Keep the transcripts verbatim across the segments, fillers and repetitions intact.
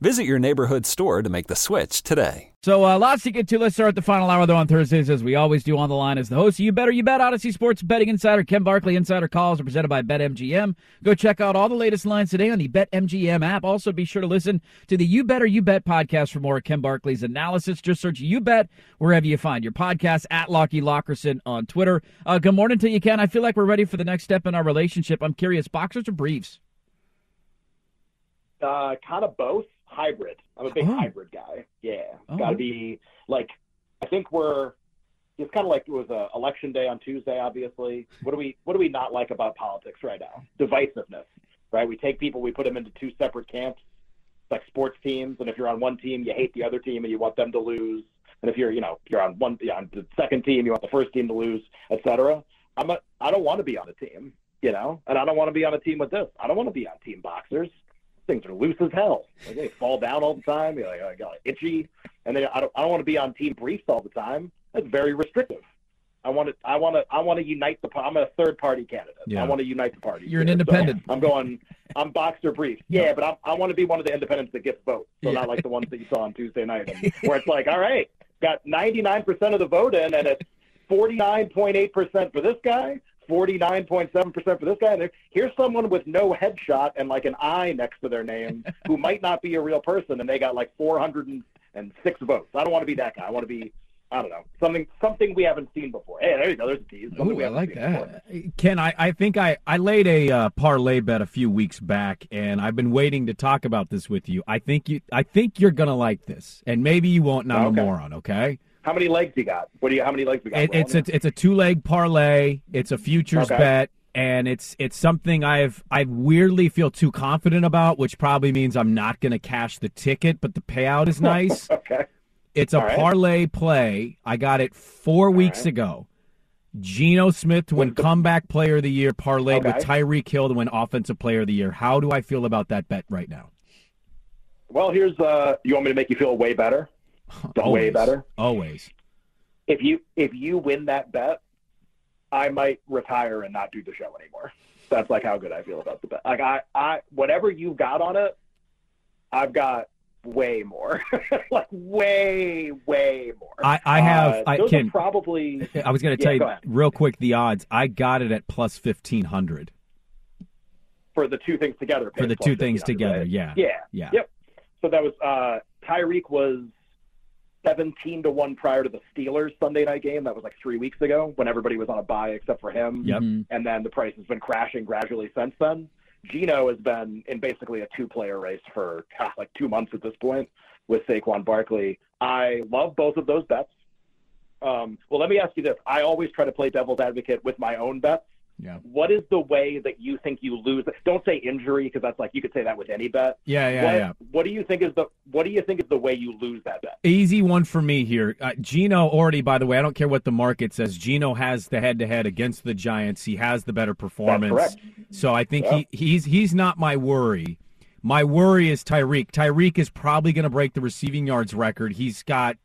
Visit your neighborhood store to make the switch today. So uh, lots to get to. Let's start the final hour, though, on Thursdays, as we always do. On the line is the host of You Better You Bet, Odyssey Sports Betting Insider, Ken Barkley. Insider calls are presented by BetMGM. Go check out all the latest lines today on the BetMGM app. Also, be sure to listen to the You Better You Bet podcast for more of Ken Barkley's analysis. Just search You Bet wherever you find your podcast, at Lockie Lockerson on Twitter. Uh, good morning to you, Ken. I feel like we're ready for the next step in our relationship. I'm curious, boxers or briefs? Uh, kind of both. Hybrid. I'm a big oh. hybrid guy. Yeah. Oh. Got to be, like, I think we're, it's kind of like it was a election day on Tuesday, obviously. What do we, what do we not like about politics right now? Divisiveness, right? We take people, we put them into two separate camps, like sports teams. And if you're on one team, you hate the other team and you want them to lose. And if you're, you know, you're on one, you're on the second team, you want the first team to lose, et cetera. I'm a, I don't want to be on a team, you know, and I don't want to be on a team with this. I don't want to be on team boxers. Things are loose as hell. Like, they fall down all the time. You're like, I got itchy, and then I don't. I don't want to be on team briefs all the time. That's very restrictive. I want to. I want to. I want to unite the. I'm a third party candidate. Yeah. I want to unite the party. You're here. An independent. So I'm going. I'm boxer brief. Yeah, no. but I'm, I want to be one of the independents that gets votes. So yeah. Not like the ones that you saw on Tuesday night, where it's like, all right, got ninety-nine percent of the vote in, and it's forty-nine point eight percent for this guy. forty-nine point seven percent for this guy. Here's someone with no headshot and like an eye next to their name who might not be a real person, and they got like four hundred six votes. I don't want to be that guy. I want to be, I don't know, something something we haven't seen before. Hey, there you go. There's a tease. Ooh, I like that. Before. Ken, I, I think I, I laid a uh, parlay bet a few weeks back, and I've been waiting to talk about this with you. I think, you, I think you're going to like this, and maybe you won't. Not okay. A moron, okay? How many legs you got? What do you? How many legs we got? It, it's a it's a two leg parlay. It's a futures okay. bet, and it's it's something I've I weirdly feel too confident about, which probably means I'm not going to cash the ticket, but the payout is nice. okay, it's a All parlay right. play. I got it four All weeks right. ago. Geno Smith to win comeback player of the year, parlayed okay. with Tyreek Hill to win offensive player of the year. How do I feel about that bet right now? Well, here's uh, you want me to make you feel way better. The always, way better. Always. If you if you win that bet, I might retire and not do the show anymore. That's like how good I feel about the bet. Like I, I whatever you got on it, I've got way more. like way, way more. I, I have uh, I those Ken, are probably I was gonna tell yeah, you go real quick the odds. I got it at plus fifteen hundred. For the two things together. For the two things together, right? yeah. Yeah. Yeah. Yep. So that was uh, Tyreek was seventeen to one prior to the Steelers Sunday night game. That was like three weeks ago when everybody was on a bye except for him. Yep. And then the price has been crashing gradually since then. Geno has been in basically a two-player race for ah, like two months at this point with Saquon Barkley. I love both of those bets. Um, well, let me ask you this. I always try to play devil's advocate with my own bets. Yeah. What is the way that you think you lose? Don't say injury, because that's like you could say that with any bet. Yeah, yeah, what, yeah. What do you think is the What do you think is the way you lose that bet? Easy one for me here. Uh, Geno already, by the way, I don't care what the market says. Geno has the head-to-head against the Giants. He has the better performance. That's correct. So I think yeah. he he's he's not my worry. My worry is Tyreek. Tyreek is probably going to break the receiving yards record. He's got,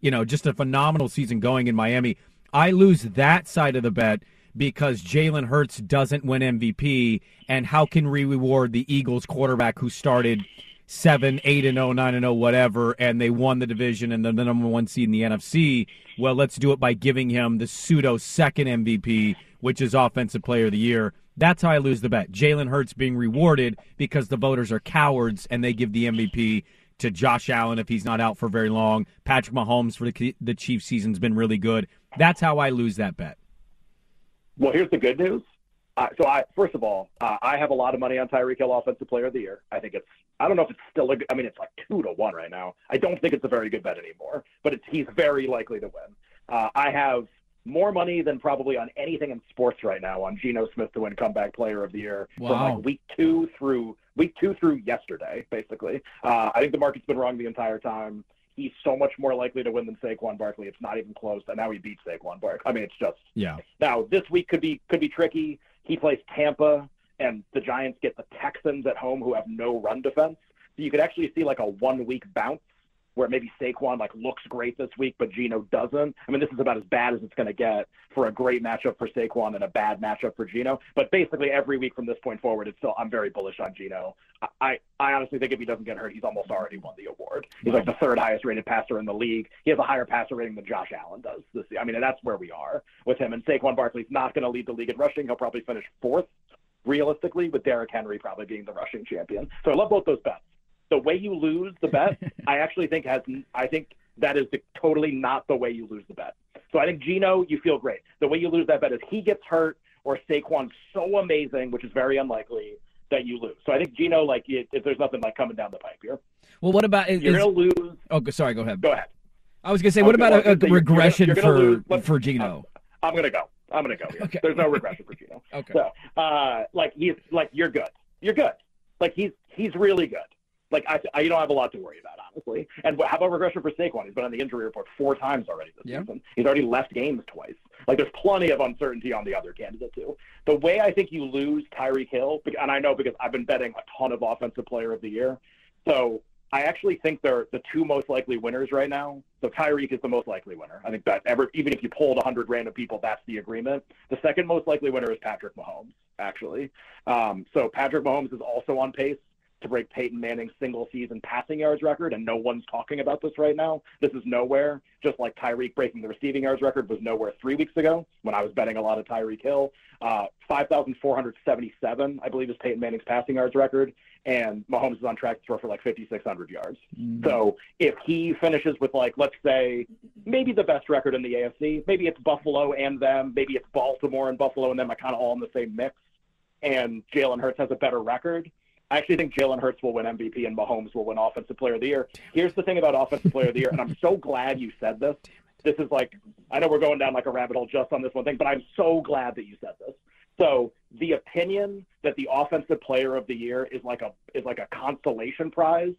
you know, just a phenomenal season going in Miami. I lose that side of the bet. Because Jalen Hurts doesn't win M V P, and how can we reward the Eagles quarterback who started seven, eight and oh, nine and oh, whatever, and they won the division and they're the number one seed in the N F C? Well, let's do it by giving him the pseudo second M V P, which is Offensive Player of the Year. That's how I lose the bet. Jalen Hurts being rewarded because the voters are cowards and they give the M V P to Josh Allen if he's not out for very long. Patrick Mahomes for the, the Chiefs season's been really good. That's how I lose that bet. Well, here's the good news. Uh, so, I first of all, uh, I have a lot of money on Tyreek Hill, Offensive Player of the Year. I think it's, I don't know if it's still, a, I mean, it's like two to one right now. I don't think it's a very good bet anymore, but it's, he's very likely to win. Uh, I have more money than probably on anything in sports right now on Geno Smith to win Comeback Player of the Year wow. from like week two through week two through yesterday, basically. Uh, I think the market's been wrong the entire time. he's so much more likely to win than Saquon Barkley. It's not even close. And now he beats Saquon Barkley. I mean, it's just yeah. Now this week could be could be tricky. He plays Tampa, and the Giants get the Texans at home, who have no run defense. So you could actually see like a one week bounce where maybe Saquon like looks great this week, but Geno doesn't. I mean, this is about as bad as it's going to get for a great matchup for Saquon and a bad matchup for Geno. But basically every week from this point forward, it's still, I'm very bullish on Geno. I, I honestly think if he doesn't get hurt, he's almost already won the award. He's like the third highest rated passer in the league. He has a higher passer rating than Josh Allen does this year. I mean, and that's where we are with him. And Saquon Barkley's not going to lead the league in rushing. He'll probably finish fourth realistically, with Derrick Henry probably being the rushing champion. So I love both those bets. The way you lose the bet, I actually think has I think that is the, totally not the way you lose the bet. So I think Geno, you feel great. The way you lose that bet is he gets hurt or Saquon's so amazing, which is very unlikely, that you lose. So I think Geno, like it, if there's nothing like coming down the pipe here. Well, what about is, you're gonna lose? Oh, sorry, go ahead. Go ahead. I was gonna say, what okay, about well, a, a regression you're gonna, you're gonna for lose. for Geno? I'm, I'm gonna go. I'm gonna go here. Okay. There's no regression for Geno. Okay. So uh, like he's like you're good. You're good. Like he's he's really good. Like, I, I, you don't have a lot to worry about, honestly. And how about regression for Saquon? He's been on the injury report four times already this yeah. season. He's already left games twice. Like, there's plenty of uncertainty on the other candidate, too. The way I think you lose Tyreek Hill, and I know because I've been betting a ton of Offensive Player of the Year. So I actually think they're the two most likely winners right now. So Tyreek is the most likely winner. I think that ever, even if you polled one hundred random people, that's the agreement. The second most likely winner is Patrick Mahomes, actually. Um, so Patrick Mahomes is also on pace to break Peyton Manning's single-season passing yards record, and no one's talking about this right now. This is nowhere, just like Tyreek breaking the receiving yards record was nowhere three weeks ago when I was betting a lot of Tyreek Hill. Uh, five thousand four hundred seventy-seven, I believe, is Peyton Manning's passing yards record, and Mahomes is on track to throw for like fifty-six hundred yards. Mm-hmm. So if he finishes with, like, let's say, maybe the best record in the A F C, maybe it's Buffalo and them, maybe it's Baltimore and Buffalo and them, are kind of all in the same mix, and Jalen Hurts has a better record, I actually think Jalen Hurts will win M V P and Mahomes will win Offensive Player of the Year. Here's the thing about Offensive Player of the Year, and I'm so glad you said this. This is like, I know we're going down like a rabbit hole just on this one thing, but I'm so glad that you said this. So the opinion that the Offensive Player of the Year is like a is like a consolation prize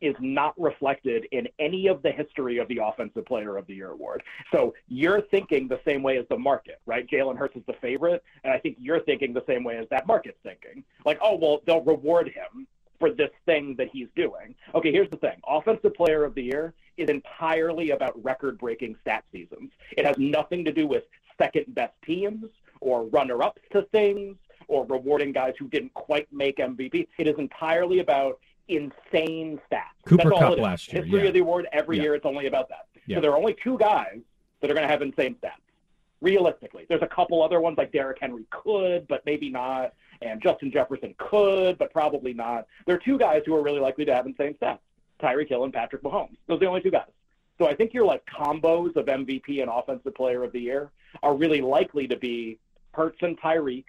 is not reflected in any of the history of the Offensive Player of the Year award. So you're thinking the same way as the market, right? Jalen Hurts is the favorite, and I think you're thinking the same way as that market's thinking. Like, oh, well, they'll reward him for this thing that he's doing. Okay, here's the thing. Offensive Player of the Year is entirely about record-breaking stat seasons. It has nothing to do with second-best teams or runner-ups to things or rewarding guys who didn't quite make M V P. It is entirely about insane stats. Cooper Kupp last year. History yeah. of the award every yeah. year. It's only about that. Yeah. So there are only two guys that are going to have insane stats. Realistically, there's a couple other ones like Derrick Henry could, but maybe not, and Justin Jefferson could, but probably not. There are two guys who are really likely to have insane stats: Tyreek Hill and Patrick Mahomes. Those are the only two guys. So I think your like combos of M V P and Offensive Player of the Year are really likely to be Hurts and Tyreek.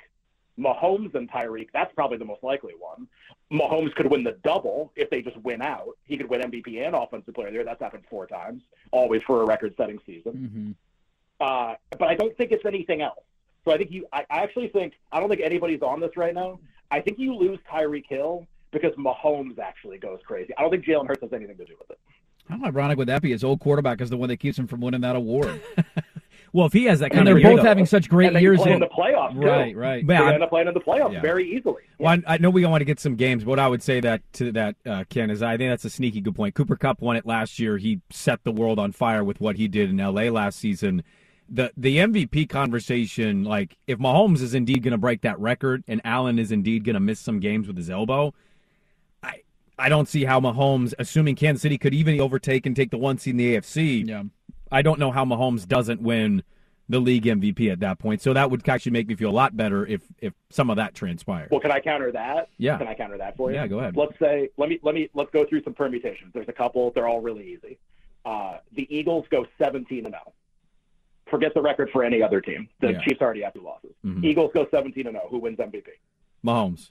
Mahomes and Tyreek, that's probably the most likely one. Mahomes could win the double if they just win out. He could win M V P and Offensive Player of the Year. That's happened four times, always for a record-setting season. Mm-hmm. Uh, but I don't think it's anything else. So I think you – I actually think – I don't think anybody's on this right now. I think you lose Tyreek Hill because Mahomes actually goes crazy. I don't think Jalen Hurts has anything to do with it. How ironic would that be? His old quarterback is the one that keeps him from winning that award. Well, if he has that kind and of year, they're both having such great and years. They play in the playoffs, too. Right, right. They yeah, end up playing in the playoffs yeah. very easily. Well, I, I know we want to get some games, but what I would say that to that, uh, Ken, is I think that's a sneaky good point. Cooper Kupp won it last year. He set the world on fire with what he did in L A last season. The the M V P conversation, like, if Mahomes is indeed going to break that record and Allen is indeed going to miss some games with his elbow, I I don't see how Mahomes, assuming Kansas City could even overtake and take the one seed in the A F C, yeah. I don't know how Mahomes doesn't win the league M V P at that point. So that would actually make me feel a lot better if, if some of that transpired. Well, can I counter that? Yeah. Can I counter that for you? Yeah, go ahead. Let's say let me let me let's go through some permutations. There's a couple. They're all really easy. Uh, the Eagles go seventeen and oh. Forget the record for any other team. The yeah. Chiefs already have two losses. Mm-hmm. Eagles go seventeen and oh. Who wins M V P? Mahomes.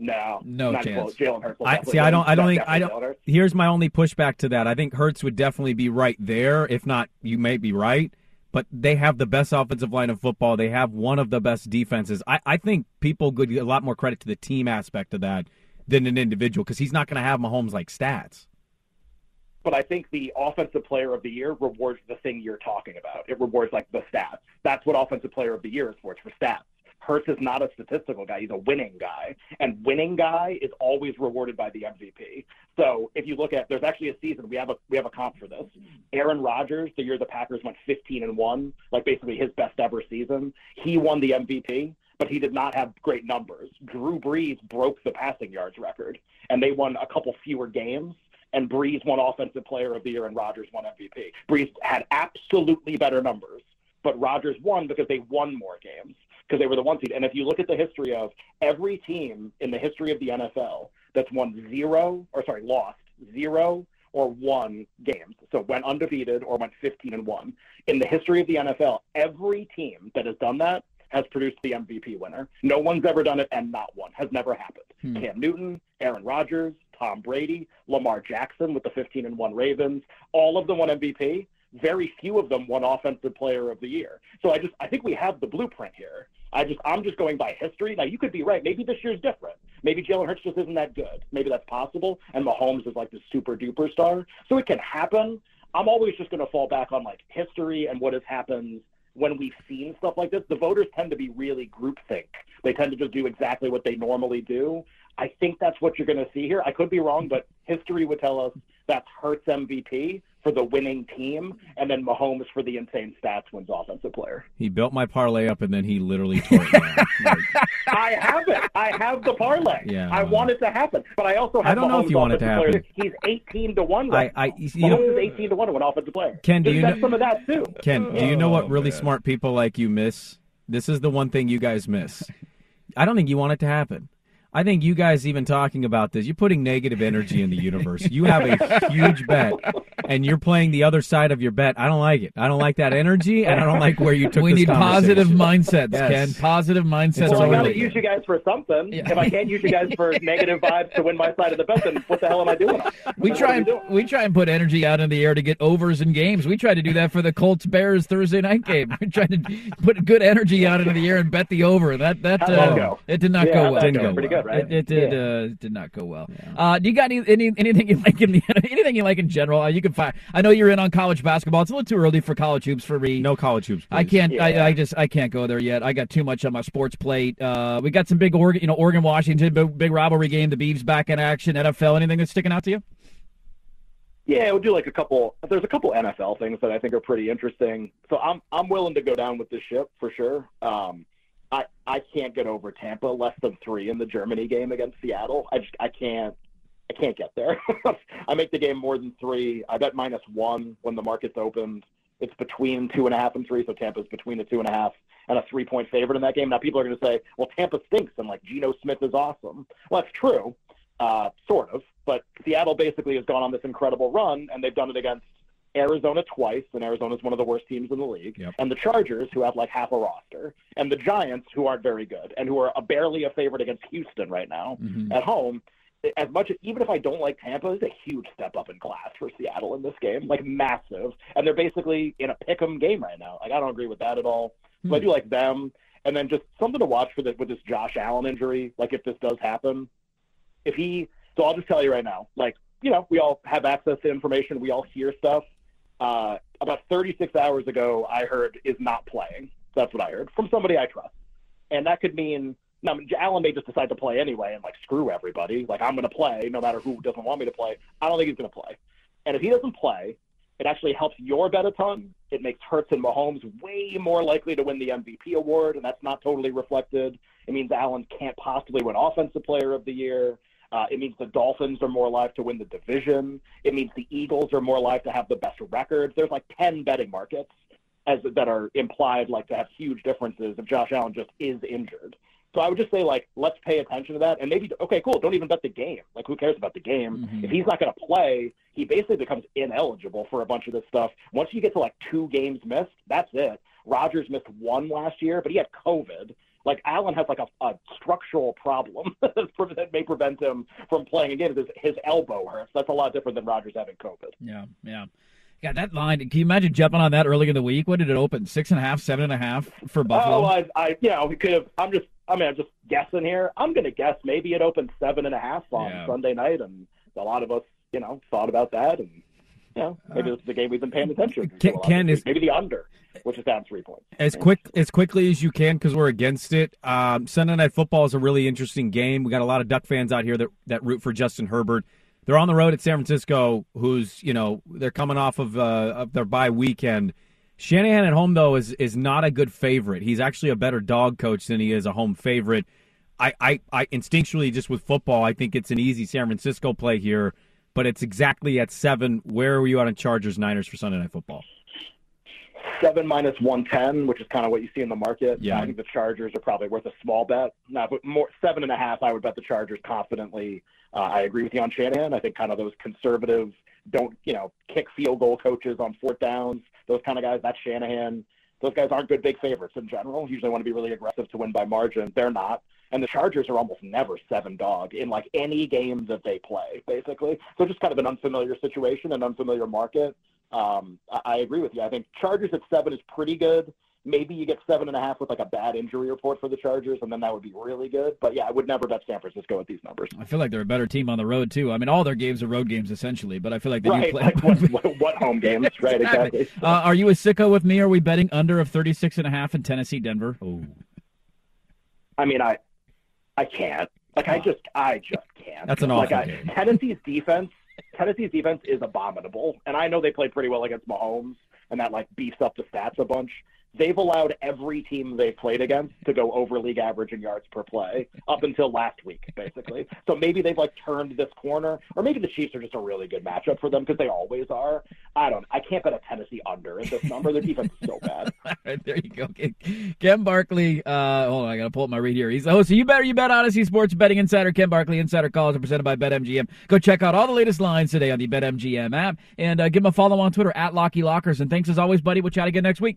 No, no not chance. Close. Jalen Hurts. I, see, I don't. I don't think. I don't. Here's my only pushback to that. I think Hurts would definitely be right there. If not, you may be right. But they have the best offensive line of football. They have one of the best defenses. I, I think people could get a lot more credit to the team aspect of that than an individual because he's not going to have Mahomes like stats. but I think the Offensive Player of the Year rewards the thing you're talking about. It rewards, like, the stats. That's what Offensive Player of the Year is for. It's for stats. Hurts is not a statistical guy. He's a winning guy. And winning guy is always rewarded by the M V P. So if you look at, there's actually a season, we have a we have a comp for this. Aaron Rodgers, the year the Packers went fifteen and one, like basically his best ever season, he won the M V P, but he did not have great numbers. Drew Brees broke the passing yards record, and they won a couple fewer games. And Brees won Offensive Player of the Year, and Rodgers won M V P. Brees had absolutely better numbers, but Rodgers won because they won more games, because they were the one seed. And if you look at the history of every team in the history of the N F L that's won zero, or sorry, lost zero or one games, so went undefeated or went fifteen and one, in the history of the N F L, every team that has done that has produced the M V P winner. No one's ever done it and not won. Has never happened. Hmm. Cam Newton, Aaron Rodgers, Tom Brady, Lamar Jackson with the fifteen and one Ravens, all of them won M V P. Very few of them won Offensive Player of the Year. So I just I think we have the blueprint here. I just I'm just going by history. Now, you could be right. Maybe this year's different. Maybe Jalen Hurts just isn't that good. Maybe that's possible. And Mahomes is like the super duper star. So it can happen. I'm always just going to fall back on like history and what has happened when we've seen stuff like this. The voters tend to be really groupthink. They tend to just do exactly what they normally do. I think that's what you're going to see here. I could be wrong, but history would tell us that's Hurts M V P for the winning team, and then Mahomes for the insane stats wins Offensive Player. He built my parlay up, and then he literally tore it down. Like, I have it. I have the parlay. Yeah, I uh, want it to happen, but I also have I don't Mahomes know if you want it to happen. Player. He's eighteen to one. Right I, I, you know, Mahomes is eighteen to one to win Offensive Player. Ken, do Just you know some of that too? Ken, oh, do you know what really man. smart people like you miss? This is the one thing you guys miss. I don't think you want it to happen. I think you guys even talking about this, you're putting negative energy in the universe. You have a huge bet, and you're playing the other side of your bet. I don't like it. I don't like that energy, and I don't like where you took we this conversation. We need positive mindsets, yes. Ken. Positive mindsets. Well, I got to use you guys for something. Yeah. If I can't use you guys for negative vibes to win my side of the bet, then what the hell am I doing? We try, and, doing? we try and put energy out in the air to get overs in games. We tried to do that for the Colts-Bears Thursday night game. We tried to put good energy out into the air and bet the over. That that, uh, that go? It did not yeah, go well. Didn't go pretty well. Good. Right? It, it did. Yeah. Uh, did not go well. Yeah. Uh, do you got any, any, anything you like in the, anything you like in general? Uh, you can find. I know you're in on college basketball. It's a little too early for college hoops for me. No college hoops. Please. I can't. Yeah. I, I just. I can't go there yet. I got too much on my sports plate. Uh, we got some big Oregon, you know, Oregon Washington, big, big rivalry game. The Beavs back in action. N F L. Anything that's sticking out to you? Yeah, we'll do like a couple. There's a couple N F L things that I think are pretty interesting. So I'm I'm willing to go down with this ship for sure. Um, I, I can't get over Tampa less than three in the Germany game against Seattle. I just I can't I can't get there. I make the game more than three. I bet minus one when the market's opened. It's between two and a half and three, so Tampa's between the two and a half and a three-point favorite in that game. Now people are going to say, well, Tampa stinks and like Geno Smith is awesome. Well, that's true, uh, sort of. But Seattle basically has gone on this incredible run, and they've done it against Arizona twice, and Arizona's one of the worst teams in the league, yep. and the Chargers, who have like half a roster, and the Giants, who aren't very good, and who are a barely a favorite against Houston right now mm-hmm. at home. As much, even if I don't like Tampa, it's a huge step up in class for Seattle in this game, like massive, and they're basically in a pick-em game right now. Like I don't agree with that at all, but mm-hmm. I do like them, and then just something to watch for this, with this Josh Allen injury, like if this does happen, if he, so I'll just tell you right now, like, you know, we all have access to information, we all hear stuff. Uh, about thirty-six hours ago, I heard is not playing. That's what I heard from somebody I trust. And that could mean, now, I mean, Allen may just decide to play anyway and, like, screw everybody. Like, I'm going to play no matter who doesn't want me to play. I don't think he's going to play. And if he doesn't play, it actually helps your bet a ton. It makes Hurts and Mahomes way more likely to win the M V P award, and that's not totally reflected. It means Allen can't possibly win Offensive Player of the Year. Uh, it means the Dolphins are more alive to win the division. It means the Eagles are more alive to have the best records. There's like ten betting markets as that are implied like to have huge differences if Josh Allen just is injured. So I would just say, like, let's pay attention to that. And maybe, okay, cool, don't even bet the game. Like, who cares about the game? Mm-hmm. If he's not going to play, he basically becomes ineligible for a bunch of this stuff. Once you get to, like, two games missed, that's it. Rodgers missed one last year, but he had COVID. Like, Allen has, like, a, a structural problem that may prevent him from playing again. His, his elbow hurts. That's a lot different than Rodgers having COVID. Yeah, yeah. Yeah, that line, can you imagine jumping on that early in the week? What did it open, six and a half, seven and a half for Buffalo? Oh, I, I you know, we could have, I'm just, I mean, I'm just guessing here. I'm going to guess maybe it opened seven and a half on yeah. Sunday night, and a lot of us, you know, thought about that, and you know, maybe uh, this is a game we've been paying attention to. Ken, is, maybe the under, which is down three points. As quick as quickly as you can, because we're against it. Um, Sunday Night Football is a really interesting game. We got a lot of Duck fans out here that that root for Justin Herbert. They're on the road at San Francisco, who's, you know, they're coming off of, uh, of their bye weekend. Shanahan at home, though, is is not a good favorite. He's actually a better dog coach than he is a home favorite. I, I, I instinctually, just with football, I think it's an easy San Francisco play here, but it's exactly at seven. Where were you out on Chargers Niners for Sunday Night Football? Seven minus one ten, which is kind of what you see in the market. Yeah. I think the Chargers are probably worth a small bet. No, but more seven and a half, I would bet the Chargers confidently. Uh, I agree with you on Shanahan. I think kind of those conservative, don't, you know, kick field goal coaches on fourth downs, those kind of guys, that's Shanahan. Those guys aren't good big favorites in general. Usually want to be really aggressive to win by margin. They're not. And the Chargers are almost never seven dog in like any game that they play, basically. So just kind of an unfamiliar situation, an unfamiliar market. Um, I agree with you. I think Chargers at seven is pretty good. Maybe you get seven and a half with like a bad injury report for the Chargers, and then that would be really good. But yeah, I would never bet San Francisco at these numbers. I feel like they're a better team on the road too. I mean, all their games are road games essentially, but I feel like they right, do play. Like what, what home games, right? Exactly. exactly. Uh, are you a sicko with me? Are we betting under of thirty-six and a half in Tennessee, Denver? Oh, I mean, I, I can't. Like, I just, I just can't. That's an awful like, I, game. Tennessee's defense. Tennessee's defense is abominable, and I know they play pretty well against Mahomes, and that, like, beefs up the stats a bunch. They've allowed every team they've played against to go over league average in yards per play up until last week, basically. So maybe they've, like, turned this corner, or maybe the Chiefs are just a really good matchup for them because they always are. I don't – I can't bet a Tennessee under at this number. Their defense is so bad. All right, there you go. Ken Barkley uh, – hold on, I got to pull up my read here. He's the host of You Better You Bet, Odyssey Sports Betting Insider. Ken Barkley, Insider Calls are presented by BetMGM. Go check out all the latest lines today on the BetMGM app, and uh, give him a follow on Twitter, at Lockie Lockerson. And thanks, as always, buddy. We'll chat again next week.